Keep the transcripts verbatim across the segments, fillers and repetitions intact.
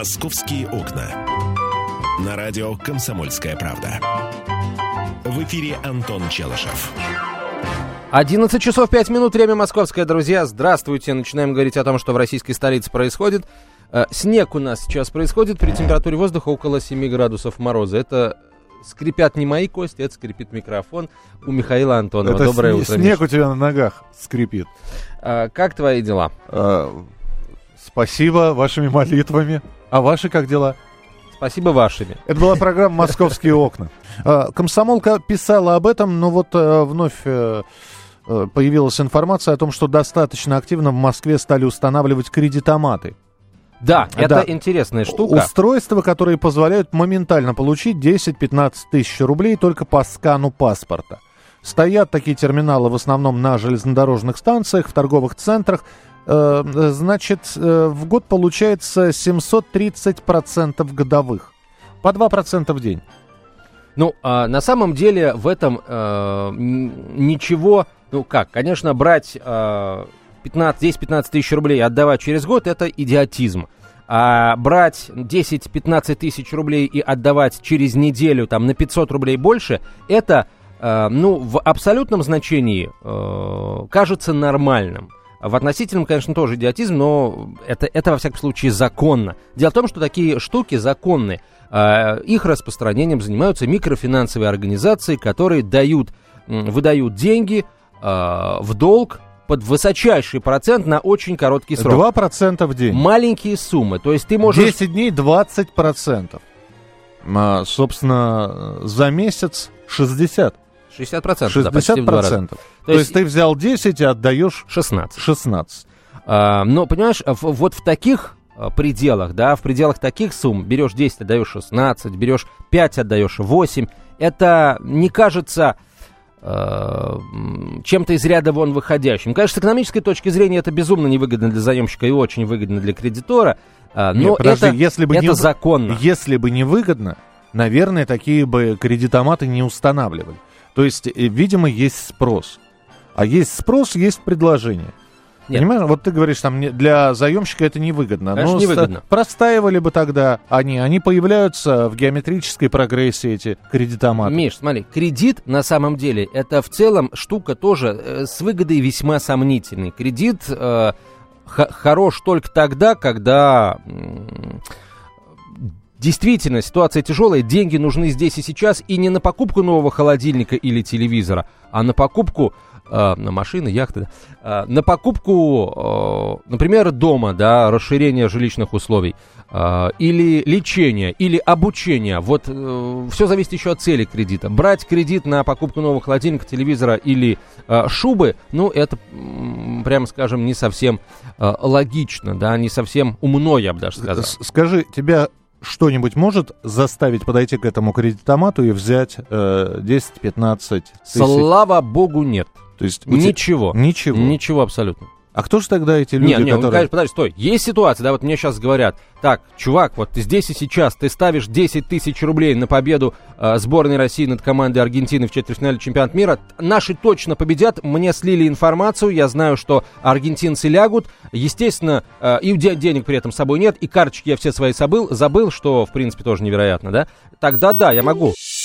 «Московские окна». На радио «Комсомольская правда». В эфире Антон Челышев. одиннадцать часов пять минут, время московское, друзья. Здравствуйте. Начинаем говорить о том, что в российской столице происходит. Снег у нас сейчас происходит при температуре воздуха около семи градусов мороза. Это скрипят не мои кости, это скрипит микрофон у Михаила Антонова. Это Доброе сне- утро, Миша. Снег у тебя на ногах скрипит. А, как твои дела? А, спасибо вашими молитвами. А ваши как дела? Спасибо вашими. Это была программа «Московские окна». Комсомолка писала об этом, но вот вновь появилась информация о том, что достаточно активно в Москве стали устанавливать кредитоматы. Да, это да. Интересная штука. Устройства, которые позволяют моментально получить десять-пятнадцать тысяч рублей только по скану паспорта. Стоят такие терминалы в основном на железнодорожных станциях, в торговых центрах. Значит, в год получается семьсот тридцать процентов годовых. По два процента в день. Ну, а на самом деле в этом а, ничего... Ну как, конечно, брать а, пятнадцать, десять-пятнадцать тысяч рублей и отдавать через год — это идиотизм. А брать десять-пятнадцать тысяч рублей и отдавать через неделю там, на пятьсот рублей больше — это, а, ну, в абсолютном значении а, кажется нормальным. В относительном, конечно, тоже идиотизм, но это, это, во всяком случае, законно. Дело в том, что такие штуки законны. Их распространением занимаются микрофинансовые организации, которые дают, выдают деньги в долг под высочайший процент на очень короткий срок. два процента в день. Маленькие суммы. То есть ты можешь... десять дней двадцать процентов. А, собственно, за месяц шестьдесят процентов. шестьдесят процентов, шестьдесят процентов, да, почти в два раза. То, То есть, есть ты взял десять и отдаешь шестнадцать. шестнадцать. А, но, понимаешь, в, вот в таких пределах, да, в пределах таких сумм берешь десять, отдаешь шестнадцать, берешь пять, отдаешь восемь. Это не кажется э, чем-то из ряда вон выходящим. Конечно, с экономической точки зрения это безумно невыгодно для заемщика и очень выгодно для кредитора, но Нет, подожди, это, если бы это не, законно. Если бы не выгодно, наверное, такие бы кредитоматы не устанавливали. То есть, видимо, есть спрос. А есть спрос, есть предложение. Нет. Понимаешь? Вот ты говоришь, там для заемщика это невыгодно. Конечно, но невыгодно. Простаивали бы тогда они. Они появляются в геометрической прогрессии, эти кредитоматы. Миш, смотри, кредит на самом деле это в целом штука тоже с выгодой весьма сомнительной. Кредит э, х- хорош только тогда, когда... М- Действительно, ситуация тяжелая, деньги нужны здесь и сейчас, и не на покупку нового холодильника или телевизора, а на покупку, э, на машины, яхты, да, э, на покупку, э, например, дома, да, расширение жилищных условий, э, или лечение, или обучение. Вот э, все зависит еще от цели кредита. Брать кредит на покупку нового холодильника, телевизора или э, шубы, ну, это, прямо скажем, не совсем э, логично, да, не совсем умно, я бы даже сказал. Скажи, тебя... что-нибудь может заставить подойти к этому кредитомату и взять э, десять-пятнадцать тысяч? Слава богу, нет. То есть ничего. Тебя... Ничего? Ничего абсолютно. А кто же тогда эти люди, не, не, которые... Конечно, подожди, стой. Есть ситуация, да, вот мне сейчас говорят, так, чувак, вот ты здесь и сейчас, ты ставишь десять тысяч рублей на победу э, сборной России над командой Аргентины в четвертьфинале чемпионата мира. Наши точно победят, мне слили информацию, я знаю, что аргентинцы лягут. Естественно, э, и денег при этом с собой нет, и карточки я все свои забыл, забыл, что, в принципе, тоже невероятно, да? Тогда да, я могу.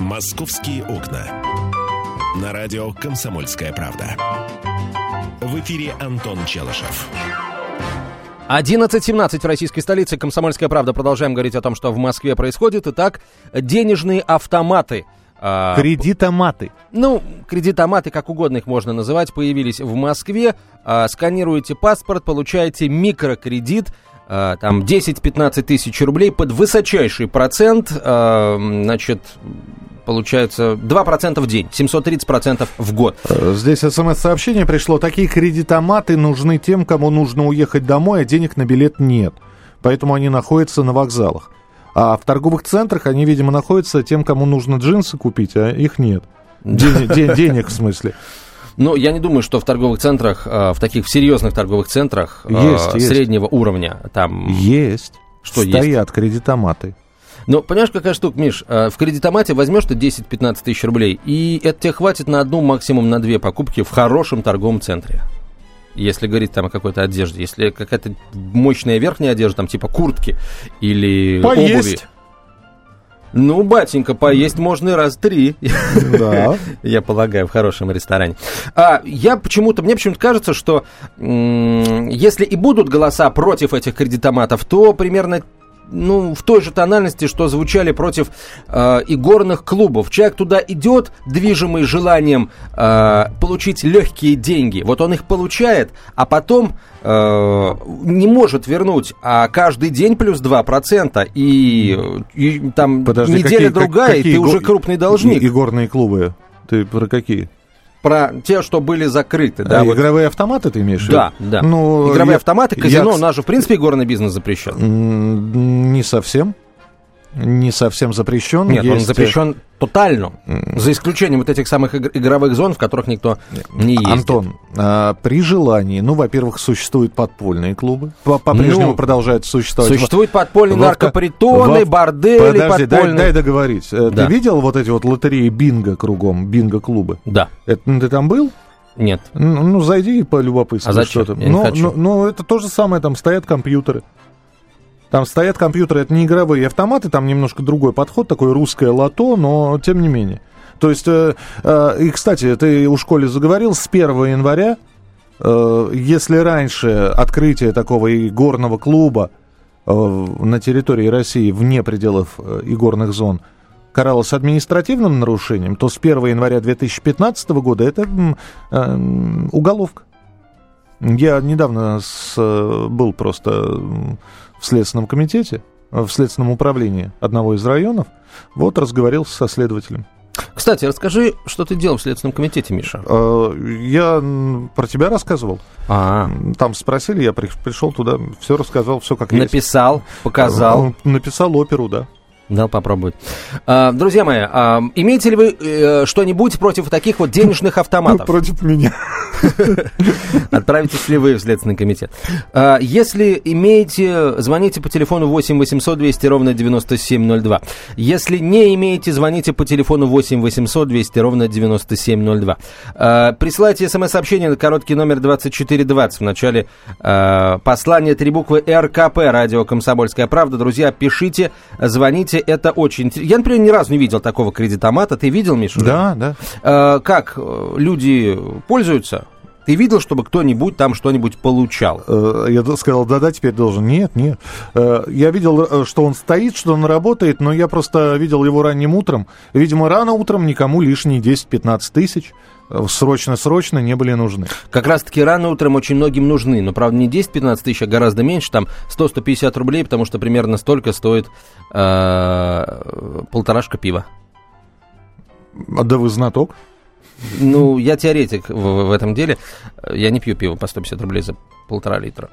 «Московские окна». На радио «Комсомольская правда». В эфире Антон Челышев. одиннадцать семнадцать в российской столице. «Комсомольская правда». Продолжаем говорить о том, что в Москве происходит. Итак, денежные автоматы. Кредитоматы. Ну, кредитоматы, как угодно их можно называть, появились в Москве. Сканируете паспорт, получаете микрокредит. Там десять-пятнадцать тысяч рублей под высочайший процент, значит, получается два процента в день, семьсот тридцать процентов в год. Здесь смс-сообщение пришло. Такие кредитоматы нужны тем, кому нужно уехать домой, а денег на билет нет. Поэтому они находятся на вокзалах. А в торговых центрах они, видимо, находятся тем, кому нужно джинсы купить, а их нет. Денег, в смысле. Ну, я не думаю, что в торговых центрах, в таких в серьезных торговых центрах есть, среднего есть. Уровня там... Есть. Что Стоят есть? Стоят кредитоматы. Ну, понимаешь, какая штука, Миш? В кредитомате возьмешь ты десять-пятнадцать тысяч рублей, и это тебе хватит на одну, максимум на две покупки в хорошем торговом центре. Если говорить там о какой-то одежде. Если какая-то мощная верхняя одежда, там типа куртки или поесть. Обуви. Ну, батенька, поесть можно и раз три. Да. Я полагаю, в хорошем ресторане. А я почему-то, мне почему-то кажется, что м- если и будут голоса против этих кредитоматов, то примерно ну, в той же тональности, что звучали против э, игорных клубов. Человек туда идет, движимый желанием э, получить легкие деньги. Вот он их получает, а потом э, не может вернуть. А каждый день плюс два процента. И, и там Подожди, неделя-другая, и ты игор... уже крупный должник. Игорные клубы. Ты про какие? Про те, что были закрыты. Да, а вот. Игровые автоматы ты имеешь в виду? Да, да. Но игровые я... автоматы, казино, я... у нас же, в принципе, игорный бизнес запрещен. Не совсем. Не совсем запрещен. Нет, есть... он запрещен тотально, за исключением вот этих самых игровых зон, в которых никто не ездит. Антон, а при желании, ну, во-первых, существуют подпольные клубы, по-прежнему ну, продолжают существовать. Существуют подпольные во... наркопритоны, во... бордели, Подожди, подпольные... Дай, дай договорить. Да. Ты видел вот эти вот лотереи бинго кругом, бинго-клубы? Да. Это, ну, ты там был? Нет. Ну, ну зайди и полюбопытствуй. А зачем? Что-то. Я но, не хочу. Но, но, но это то же самое, там стоят компьютеры. Там стоят компьютеры, это не игровые автоматы, там немножко другой подход, такое русское лото, но тем не менее. То есть, э, э, и, кстати, ты у школе заговорил, с первого января, э, если раньше открытие такого игорного клуба э, на территории России вне пределов игорных зон каралось административным нарушением, то с первого января две тысячи пятнадцатого года это э, э, уголовка. Я недавно с, был просто в Следственном комитете, в Следственном управлении одного из районов, вот разговаривался со следователем. Кстати, расскажи, что ты делал в Следственном комитете, Миша? Я про тебя рассказывал. А-а-а. Там спросили, я пришел туда, все рассказал, все как есть. Написал, показал. Написал оперу, да. Дал попробовать. Друзья мои, имеете ли вы что-нибудь против таких вот денежных автоматов? Против меня. Отправитесь ли вы в Следственный комитет? Если имеете, звоните по телефону восемь восемьсот двести ровно девяносто семь ноль два. Если не имеете, звоните по телефону восемь восемьсот двести ровно девяносто семь ноль два. Присылайте смс-сообщение на короткий номер двадцать четыре двадцать. В начале послания три буквы РКП, радио «Комсомольская правда». Друзья, пишите, звоните. Это очень интересно. Я, например, ни разу не видел такого кредитомата. Ты видел, Миша? Да, да. Э, как люди пользуются? Ты видел, чтобы кто-нибудь там что-нибудь получал? Э, я сказал, да-да, теперь должен. Нет, нет. Э, я видел, что он стоит, что он работает, но я просто видел его ранним утром. Видимо, рано утром никому лишние десять-пятнадцать тысяч срочно-срочно не были нужны. Как раз-таки рано утром очень многим нужны, но, правда, не десять-пятнадцать тысяч, а гораздо меньше, там сто-сто пятьдесят рублей, потому что примерно столько стоит э, полторашка пива. Да вы знаток. Ну, я теоретик в, в этом деле. Я не пью пиво по сто пятьдесят рублей за полтора литра.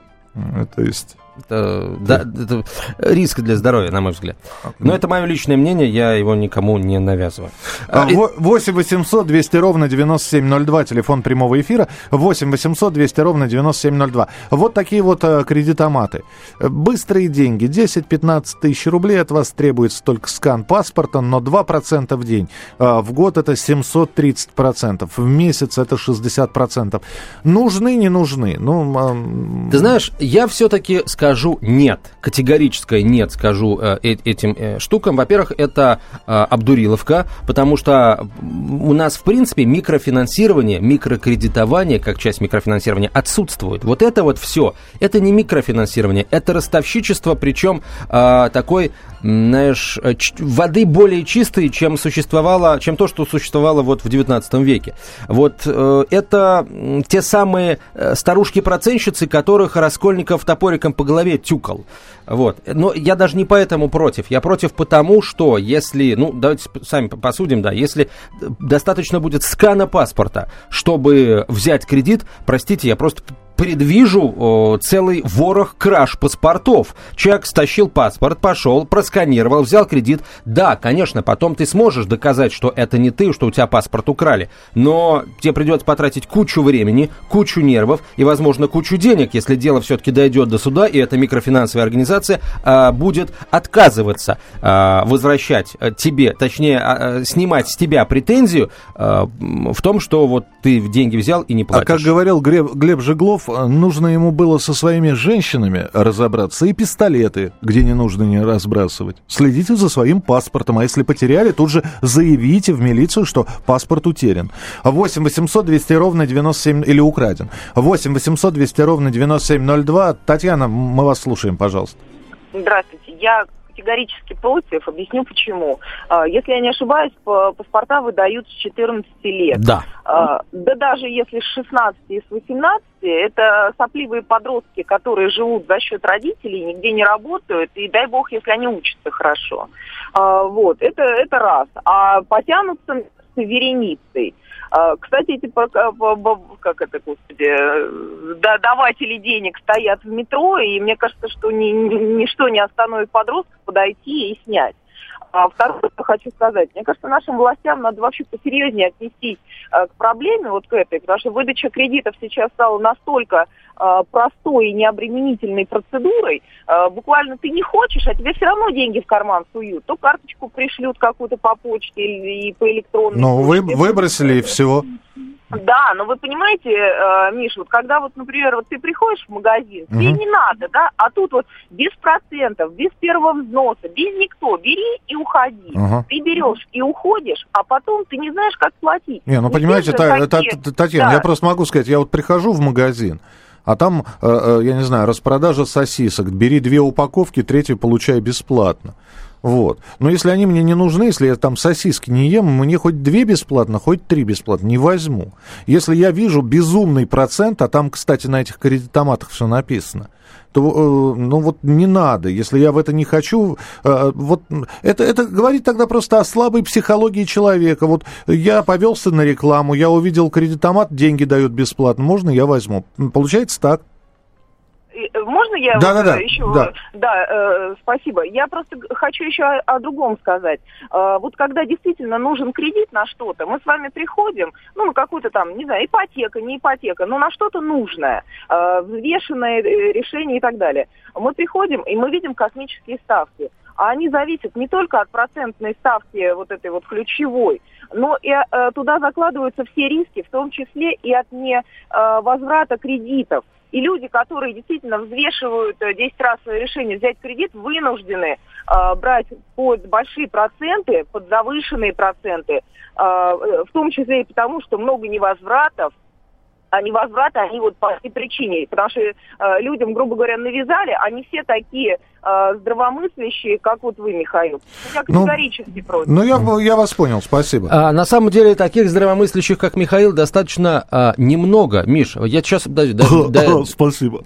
То есть... Это, да, это риск для здоровья, на мой взгляд. Но это мое личное мнение, я его никому не навязываю. восемь восемьсот двести ровно девяносто семь ноль два, телефон прямого эфира. восемь восемьсот двести ровно девяносто семь ноль два. Вот такие вот кредитоматы. Быстрые деньги. десять-пятнадцать тысяч рублей. От вас требуется только скан паспорта, но два процента в день. В год это семьсот тридцать процентов. В месяц это шестьдесят процентов. Нужны, не нужны. Ну, ты знаешь, я все-таки скажу. Скажу нет, категорическое нет скажу э, этим э, штукам. Во-первых, это э, обдуриловка, потому что у нас, в принципе, микрофинансирование, микрокредитование, как часть микрофинансирования, отсутствует. Вот это вот все. Это не микрофинансирование, это ростовщичество, причем э, такой, знаешь, ч- воды более чистой, чем существовало, чем то, что существовало вот в девятнадцатом веке. Вот э, это те самые старушки-процентщицы, которых Раскольников топориком по голове тюкал. Вот. Но я даже не поэтому против. Я против потому, что если... Ну, давайте сами посудим, да. Если достаточно будет скана паспорта, чтобы взять кредит, простите, я просто предвижу э, целый ворох краж паспортов. Человек стащил паспорт, пошел, просканировал, взял кредит. Да, конечно, потом ты сможешь доказать, что это не ты, что у тебя паспорт украли. Но тебе придется потратить кучу времени, кучу нервов и, возможно, кучу денег, если дело все-таки дойдет до суда, и эта микрофинансовая организация э, будет отказываться э, возвращать тебе, точнее, э, снимать с тебя претензию э, в том, что вот ты деньги взял и не платишь. А как говорил Глеб, Глеб Жеглов, нужно ему было со своими женщинами разобраться и пистолеты, где не нужно не разбрасывать. Следите за своим паспортом, а если потеряли, тут же заявите в милицию, что паспорт утерян. восемь восемьсот двести ровно девяносто семь или украден. восемь восемьсот двести ровно девяносто семь ноль два. Татьяна, мы вас слушаем, пожалуйста. Здравствуйте. Я категорически против. Объясню почему. Если я не ошибаюсь, паспорта выдают с четырнадцати лет. Да. Да даже если с шестнадцати и с восемнадцати, это сопливые подростки, которые живут за счет родителей, нигде не работают, и дай бог, если они учатся хорошо. Вот, это, это раз. А потянутся с вереницей. Кстати, эти как это, господи, даватели денег стоят в метро, и мне кажется, что ни, ничто не остановит подростков подойти и снять. А второе, что хочу сказать, мне кажется, нашим властям надо вообще посерьезнее отнестись э, к проблеме вот к этой, потому что выдача кредитов сейчас стала настолько э, простой и необременительной процедурой, э, буквально ты не хочешь, а тебе все равно деньги в карман суют, то карточку пришлют какую-то по почте или и по электронной. Ну, вы, выбросили и все. Да, но вы понимаете, э, Миш, вот когда вот, например, вот ты приходишь в магазин, тебе uh-huh. не надо, да, а тут вот без процентов, без первого взноса, без никто, бери и уходи. Uh-huh. Ты берешь и уходишь, а потом ты не знаешь, как платить. Не, ну не понимаете, та, та, та, Татьяна, да. Я просто могу сказать, я вот прихожу в магазин, а там, э, я не знаю, распродажа сосисок, бери две упаковки, третью получай бесплатно. Вот. Но если они мне не нужны, если я там сосиски не ем, мне хоть две бесплатно, хоть три бесплатно, не возьму. Если я вижу безумный процент, а там, кстати, на этих кредитоматах все написано, то, ну, вот не надо. Если я в это не хочу, вот это, это говорит тогда просто о слабой психологии человека. Вот я повелся на рекламу, я увидел кредитомат, деньги дают бесплатно, можно я возьму? Получается так. Можно я да, вот да, еще... Да, да э, спасибо. Я просто хочу еще о, о другом сказать. Э, вот когда действительно нужен кредит на что-то, мы с вами приходим, ну, на какую-то там, не знаю, ипотека, не ипотека, но на что-то нужное, э, взвешенное решение и так далее. Мы приходим, и мы видим космические ставки. А они зависят не только от процентной ставки вот этой вот ключевой, но и э, туда закладываются все риски, в том числе и от невозврата э, кредитов. И люди, которые действительно взвешивают десять раз свое решение взять кредит, вынуждены э, брать под большие проценты, под завышенные проценты, э, в том числе и потому, что много невозвратов, а невозвраты они вот по этой причине. Потому что э, людям, грубо говоря, навязали, они все такие э, здравомыслящие, как вот вы, Михаил. Я категорически ну, против. Ну, я, я вас понял, спасибо. А, на самом деле, таких здравомыслящих, как Михаил, достаточно а, немного. Миш, я сейчас... Спасибо.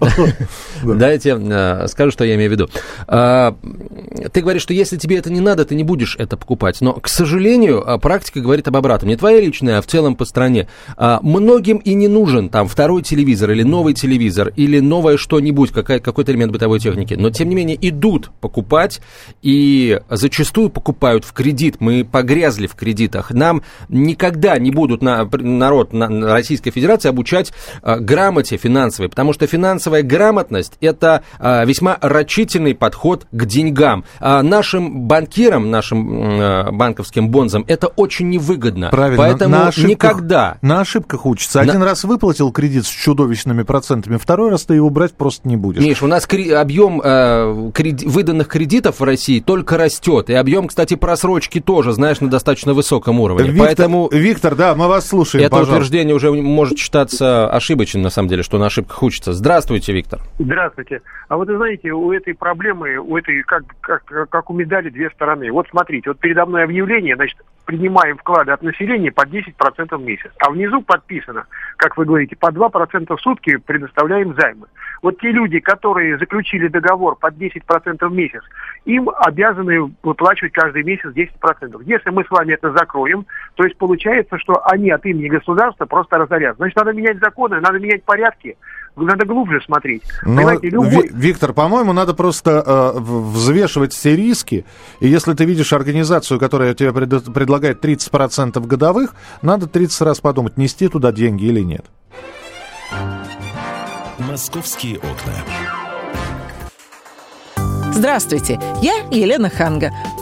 Дайте я скажу, что я имею в виду. Ты говоришь, что если тебе это не надо, ты не будешь это покупать. Но, к сожалению, практика говорит об обратном. Не твоя личная, а в целом по стране. Многим и не нужен там второй телевизор или новый телевизор или новое что-нибудь, какая, какой-то элемент бытовой техники. Но, тем не менее, идут покупать и зачастую покупают в кредит. Мы погрязли в кредитах. Нам никогда не будут на, народ на, Российской Федерации обучать э, грамоте финансовой, потому что финансовая грамотность – это э, весьма рачительный подход к деньгам. А нашим банкирам, нашим э, банковским бонзам это очень невыгодно. Правильно. Поэтому на ошибках, никогда... На ошибках учатся. Один на... раз выплатили кредит с чудовищными процентами, второй раз ты его брать просто не будешь. Миш, у нас кри- объем э, креди- выданных кредитов в России только растет, и объем, кстати, просрочки тоже, знаешь, на достаточно высоком уровне. Виктор, поэтому Виктор, да, мы вас слушаем, это пожалуйста. Утверждение уже может считаться ошибочным, на самом деле, что на ошибках учится. Здравствуйте, Виктор. Здравствуйте. А вот, знаете, у этой проблемы, у этой, как, как, как у медали, две стороны. Вот смотрите, вот передо мной объявление, значит, принимаем вклады от населения под десять процентов в месяц, а внизу подписано, как вы говорите, по два процента в сутки предоставляем займы. Вот те люди, которые заключили договор под десять процентов в месяц, им обязаны выплачивать каждый месяц десять процентов. Если мы с вами это закроем, то есть получается, что они от имени государства просто разорят. Значит, надо менять законы, надо менять порядки, надо глубже смотреть. Но, любой... Виктор, по-моему, надо просто э, взвешивать все риски. И если ты видишь организацию, которая тебе пред... предлагает тридцать процентов годовых, надо тридцать раз подумать, нести туда деньги или нет. Московские окна. Здравствуйте, я Елена Ханга.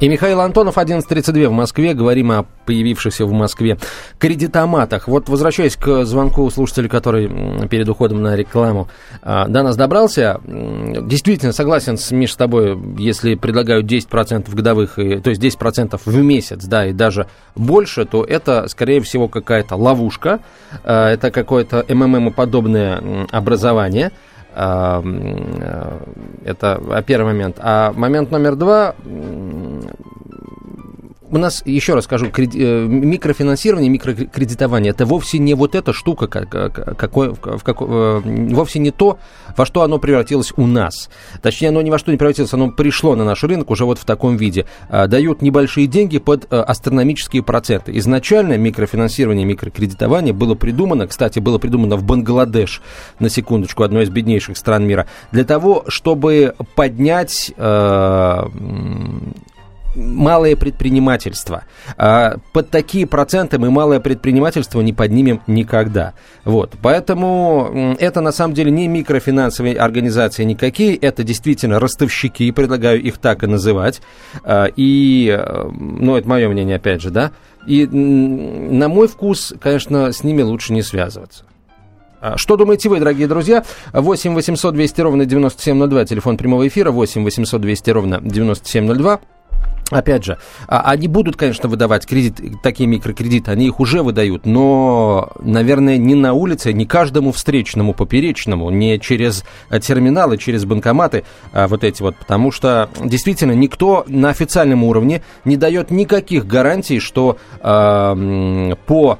И Михаил Антонов, одиннадцать тридцать два в Москве. Говорим о появившихся в Москве кредитоматах. Вот возвращаясь к звонку слушателя, который перед уходом на рекламу до нас добрался. Действительно, согласен, Миш, с тобой, если предлагают десять процентов годовых, то есть десять процентов в месяц, да, и даже больше, то это, скорее всего, какая-то ловушка. Это какое-то эм эм эм-подобное образование. Это первый момент. А момент номер два. У нас, еще раз скажу, креди- микрофинансирование, микрокредитование — это вовсе не вот эта штука, как, какой, в какой, вовсе не то, во что оно превратилось у нас. Точнее, оно ни во что не превратилось, оно пришло на наш рынок уже вот в таком виде. Дают небольшие деньги под астрономические проценты. Изначально микрофинансирование, микрокредитование было придумано, кстати, было придумано в Бангладеш, на секундочку, одной из беднейших стран мира, для того, чтобы поднять... Э- малое предпринимательство. Под такие проценты мы малое предпринимательство не поднимем никогда. Вот. Поэтому это на самом деле не микрофинансовые организации никакие, это действительно ростовщики, предлагаю их так и называть. И, ну, это мое мнение, опять же, да. И на мой вкус, конечно, с ними лучше не связываться. Что думаете вы, дорогие друзья? восемь восемьсот двести ровно девяносто семь ноль два, телефон прямого эфира, восемь восемьсот двести ровно девяносто семь ноль два. Опять же, они будут, конечно, выдавать кредит, такие микрокредиты, они их уже выдают, но, наверное, не на улице, не каждому встречному, поперечному, не через терминалы, через банкоматы, вот эти вот, потому что действительно никто на официальном уровне не дает никаких гарантий, что э, по...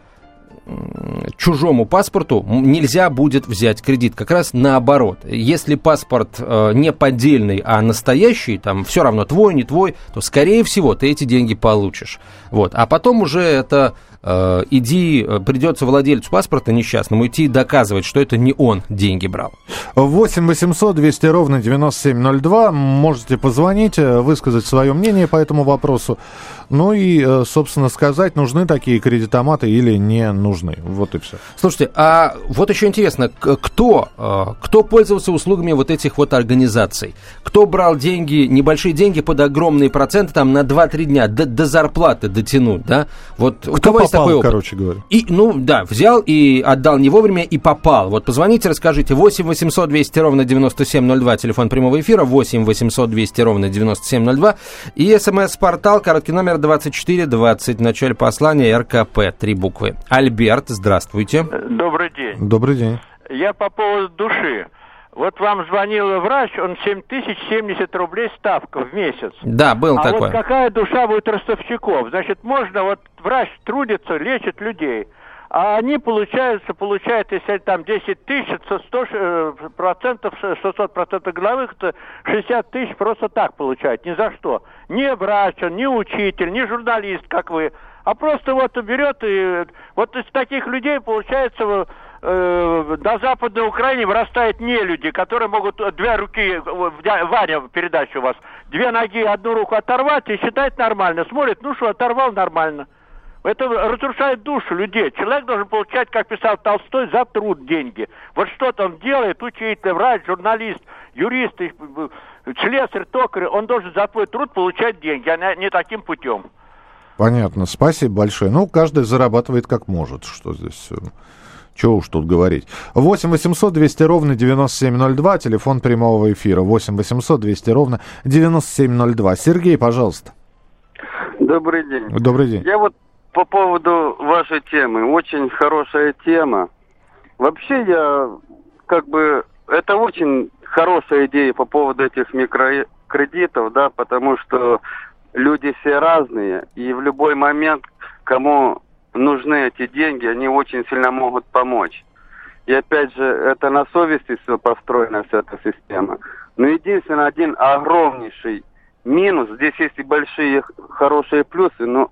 чужому паспорту нельзя будет взять кредит. Как раз наоборот. Если паспорт э, не поддельный, а настоящий, там все равно твой, не твой, то, скорее всего, ты эти деньги получишь. Вот. А потом уже это э, иди, придется владельцу паспорта несчастному идти доказывать, что это не он деньги брал. восемь восемьсот двести ровно девяносто семь ноль два. Можете позвонить, высказать свое мнение по этому вопросу. Ну и, собственно, сказать, нужны такие кредитоматы или не нужны. Нужны. Вот и все. Слушайте, а вот еще интересно, кто, кто пользовался услугами вот этих вот организаций? Кто брал деньги, небольшие деньги под огромные проценты там на два-три дня, до, до зарплаты дотянуть, да? Вот кто у кого попал, есть такой опыт? Короче говоря. И, ну да, взял и отдал не вовремя и попал. Вот позвоните, расскажите. восемь восемьсот двести ровно девяносто семь ноль два, телефон прямого эфира, восемь восемьсот двести ровно девяносто семь ноль два и смс-портал, короткий номер двадцать четыре двадцать, в начале послания РКП, три буквы. Альберт. Берт, здравствуйте. Добрый день. Добрый день. Я по поводу души. Вот вам звонил врач, он семь тысяч семьдесят рублей ставка в месяц. Да, был а такой. А вот какая душа будет ростовщиков? Значит, можно, вот врач трудится, лечит людей, а они, получается, получают, если там десять тысяч, сто процентов, шестьсот процентов годовых, то шестьдесят тысяч просто так получают, ни за что. Не врач, не учитель, не журналист, как вы. А просто вот берет и... Вот из таких людей, получается, э, до Западной Украины вырастают нелюди, которые могут две руки... Ваня, передача у вас. Две ноги, одну руку оторвать и считать нормально. Смотрит, ну что, оторвал нормально. Это разрушает душу людей. Человек должен получать, как писал Толстой, за труд деньги. Вот что там делает учитель, врач, журналист, юрист, слесарь, токарь. Он должен за твой труд получать деньги, а не таким путем. Понятно, спасибо большое. Ну, каждый зарабатывает как может, что здесь, чего уж тут говорить. восемь восемьсот двести ровно девяносто семь ноль два, телефон прямого эфира, восемь восемьсот двести ровно девяносто семь ноль два. Сергей, пожалуйста. Добрый день. Добрый день. Я вот по поводу вашей темы, очень хорошая тема. Вообще я... как бы это очень хорошая идея по поводу этих микрокредитов, да, потому что люди все разные, и в любой момент, кому нужны эти деньги, они очень сильно могут помочь. И опять же, это на совести все построена, вся эта система. Но единственное, один огромнейший минус, здесь есть и большие хорошие плюсы, но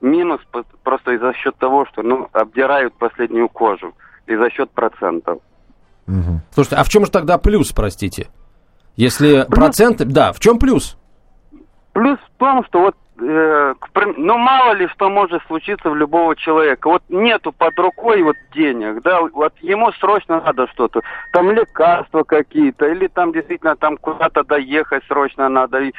минус просто из-за счет того, что ну, обдирают последнюю кожу, и за счет процентов. Угу. Слушайте, а в чем же тогда плюс, простите? Если плюс... проценты... Да, в чем плюс? Плюс в том, что вот, э, ну, мало ли что может случиться у любого человека. Вот нету под рукой вот денег, да, вот ему срочно надо что-то. Там лекарства какие-то, или там действительно там куда-то доехать срочно надо. И, и,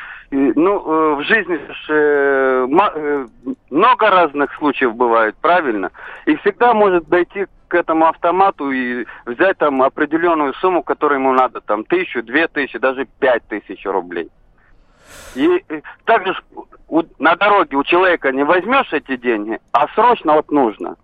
ну, э, в жизни же, э, много разных случаев бывает, правильно? И всегда может дойти к этому автомату и взять там определенную сумму, которую ему надо, там, тысячу, две тысячи, даже пять тысяч рублей. И также на дороге у человека не возьмешь эти деньги, а срочно вот нужно.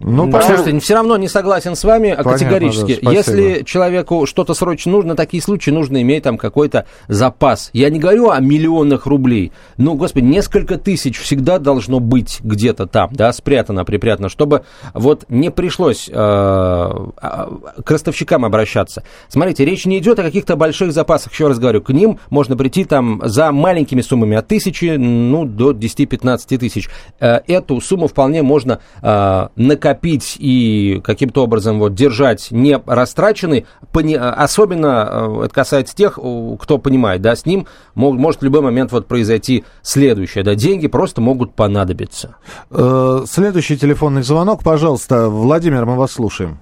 Ну, да. Слушайте, все равно не согласен с вами. Понятно, категорически. Да, если человеку что-то срочно нужно, такие случаи нужно иметь там какой-то запас. Я не говорю о миллионах рублей. Ну, господи, несколько тысяч всегда должно быть где-то там, да, спрятано, припрятано, чтобы вот не пришлось э, к ростовщикам обращаться. Смотрите, речь не идет о каких-то больших запасах. Еще раз говорю, к ним можно прийти там за маленькими суммами от тысячи, ну, до десяти-пятнадцати тысяч. Э, эту сумму вполне можно э, накопить. копить и каким-то образом вот, держать не растраченный, пони... особенно это касается тех, кто понимает, да, с ним мог, может в любой момент вот произойти следующее, да, деньги просто могут понадобиться. Следующий телефонный звонок, пожалуйста, Владимир, мы вас слушаем.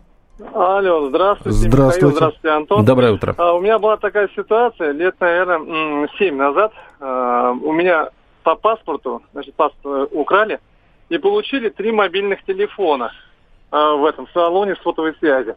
Алло, здравствуйте, здравствуйте. Михаил, здравствуйте, Антон. Доброе утро. А, у меня была такая ситуация лет, наверное, семь назад. А, у меня по паспорту, значит, паспорт украли. И получили три мобильных телефона э, в этом салоне сотовой связи.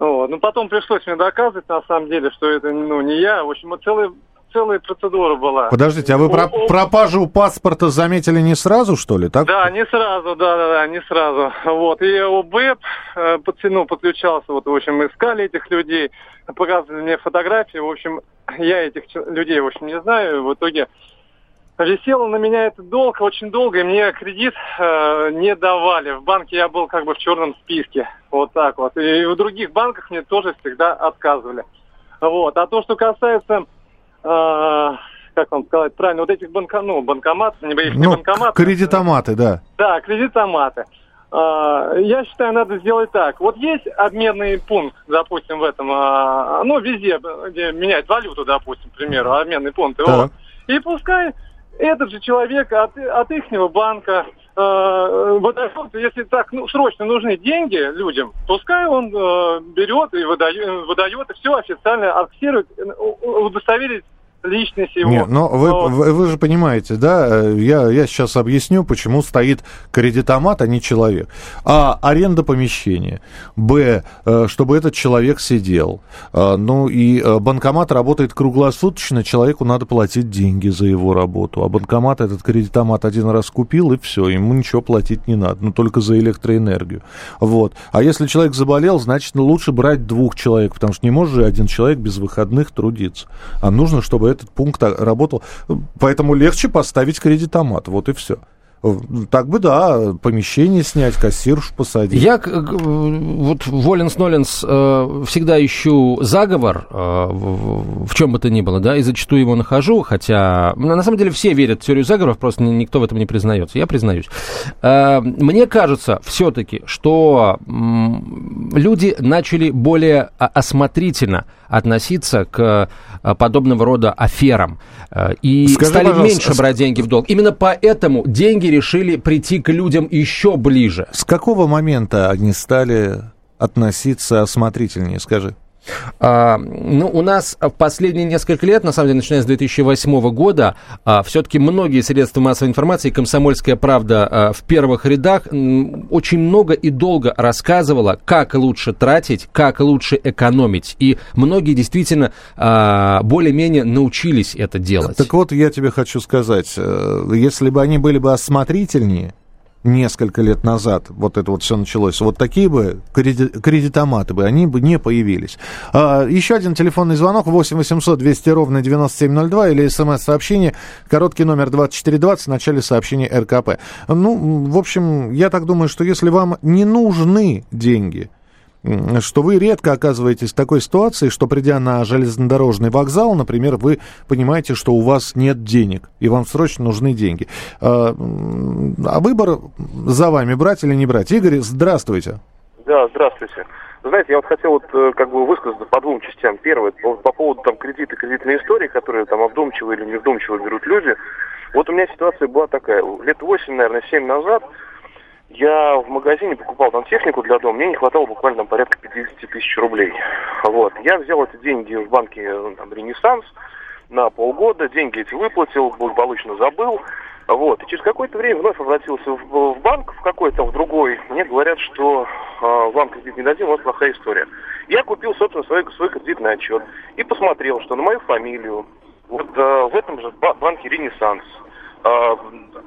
Вот. Но потом пришлось мне доказывать, на самом деле, что это ну, не я. В общем, целая, целая процедура была. Подождите, а вы про- пропажу паспорта заметили не сразу, что ли? Так? Да, не сразу, да, да, да, не сразу. Вот. И ОБЭП э, ну, подключался, вот, в общем, искали этих людей, показывали мне фотографии. В общем, я этих людей, в общем, не знаю. В итоге... Висело на меня этот долг очень долго, и мне кредит э, не давали. В банке я был как бы в черном списке, вот так вот. И в других банках мне тоже всегда отказывали. Вот. А то, что касается, э, как вам сказать правильно, вот этих банка, ну, банкоматов, не боюсь, не ну, банкоматов. Кредитоматы, да. Да, кредитоматы. Э, я считаю, надо сделать так. Вот есть обменный пункт, допустим, в этом, э, ну, везде, где менять валюту, допустим, к примеру, обменный пункт. Да. Вот. И пускай... Этот же человек от, от ихнего банка, э, выдает, если так ну, срочно нужны деньги людям, пускай он э, берет и выдает, выдает, и все официально архивирует, удостоверить личность его. Нет, но вы, вот. вы, вы же понимаете, да, я, я сейчас объясню, почему стоит кредитомат, а не человек. А, аренда помещения, Б, чтобы этот человек сидел. Ну и банкомат работает круглосуточно, человеку надо платить деньги за его работу. А банкомат этот кредитомат один раз купил, и все, ему ничего платить не надо, ну только за электроэнергию. Вот. А если человек заболел, значит, лучше брать двух человек, потому что не может же один человек без выходных трудиться. А нужно, чтобы этот пункт работал. Поэтому легче поставить кредитомат. Вот и все. Так бы, да, помещение снять, кассиршу посадить. Я вот воленс-ноленс всегда ищу заговор, в чем бы то ни было, да, и зачастую его нахожу, хотя, на самом деле, все верят в теорию заговоров, просто никто в этом не признается, я признаюсь. Мне кажется все-таки, что люди начали более осмотрительно относиться к подобного рода аферам и Скажи, стали меньше с... брать деньги в долг. Именно поэтому деньги решили прийти к людям еще ближе. С какого момента они стали относиться осмотрительнее, скажи? А, ну, у нас в последние несколько лет, на самом деле, начиная с две тысячи восьмого года, а, все-таки многие средства массовой информации, «Комсомольская правда» а, в первых рядах, м, очень много и долго рассказывала, как лучше тратить, как лучше экономить. И многие действительно а, более-менее научились это делать. Так вот, я тебе хочу сказать, если бы они были бы осмотрительнее, несколько лет назад вот это вот все началось, вот такие бы кредитоматы бы, они бы не появились. А, еще один телефонный звонок восемь восемьсот двести ровно девяносто семь ноль два или смс-сообщение, короткий номер двадцать четыре двадцать в начале сообщения РКП. Ну, в общем, я так думаю, что если вам не нужны деньги, что вы редко оказываетесь в такой ситуации, что, придя на железнодорожный вокзал, например, вы понимаете, что у вас нет денег, и вам срочно нужны деньги. А выбор за вами, брать или не брать. Игорь, здравствуйте. Да, здравствуйте. Знаете, я вот хотел вот, как бы высказаться по двум частям. Первое, по поводу там, кредита, кредитной истории, которые там обдумчиво или невдумчиво берут люди. Вот у меня ситуация была такая. Лет восемь, наверное, семь назад я в магазине покупал там технику для дома, мне не хватало буквально там, порядка пятьдесят тысяч рублей. Вот. Я взял эти деньги в банке там, «Ренессанс» на полгода, деньги эти выплатил, благополучно забыл. Вот. И через какое-то время вновь обратился в, в банк, в какой-то, в другой. Мне говорят, что э, вам кредит не дадим, у вас плохая история. Я купил, собственно, свой, свой кредитный отчет и посмотрел, что на мою фамилию, вот э, в этом же банке «Ренессанс»,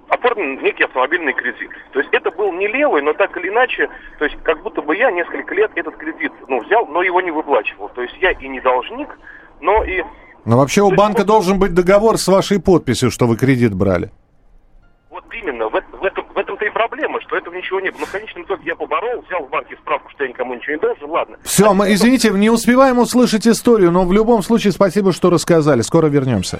оформлен некий автомобильный кредит. То есть это был не левый, но так или иначе, то есть как будто бы я несколько лет этот кредит, ну, взял, но его не выплачивал. То есть я и не должник, но и... Но вообще у банка есть... должен быть договор с вашей подписью, что вы кредит брали. Вот именно, в, в, этом, в этом-то и проблема, что этого ничего не было. Но в конечном итоге я поборол, взял в банке справку, что я никому ничего не должен, ладно. Все, а мы, извините, не успеваем услышать историю, но в любом случае спасибо, что рассказали. Скоро вернемся.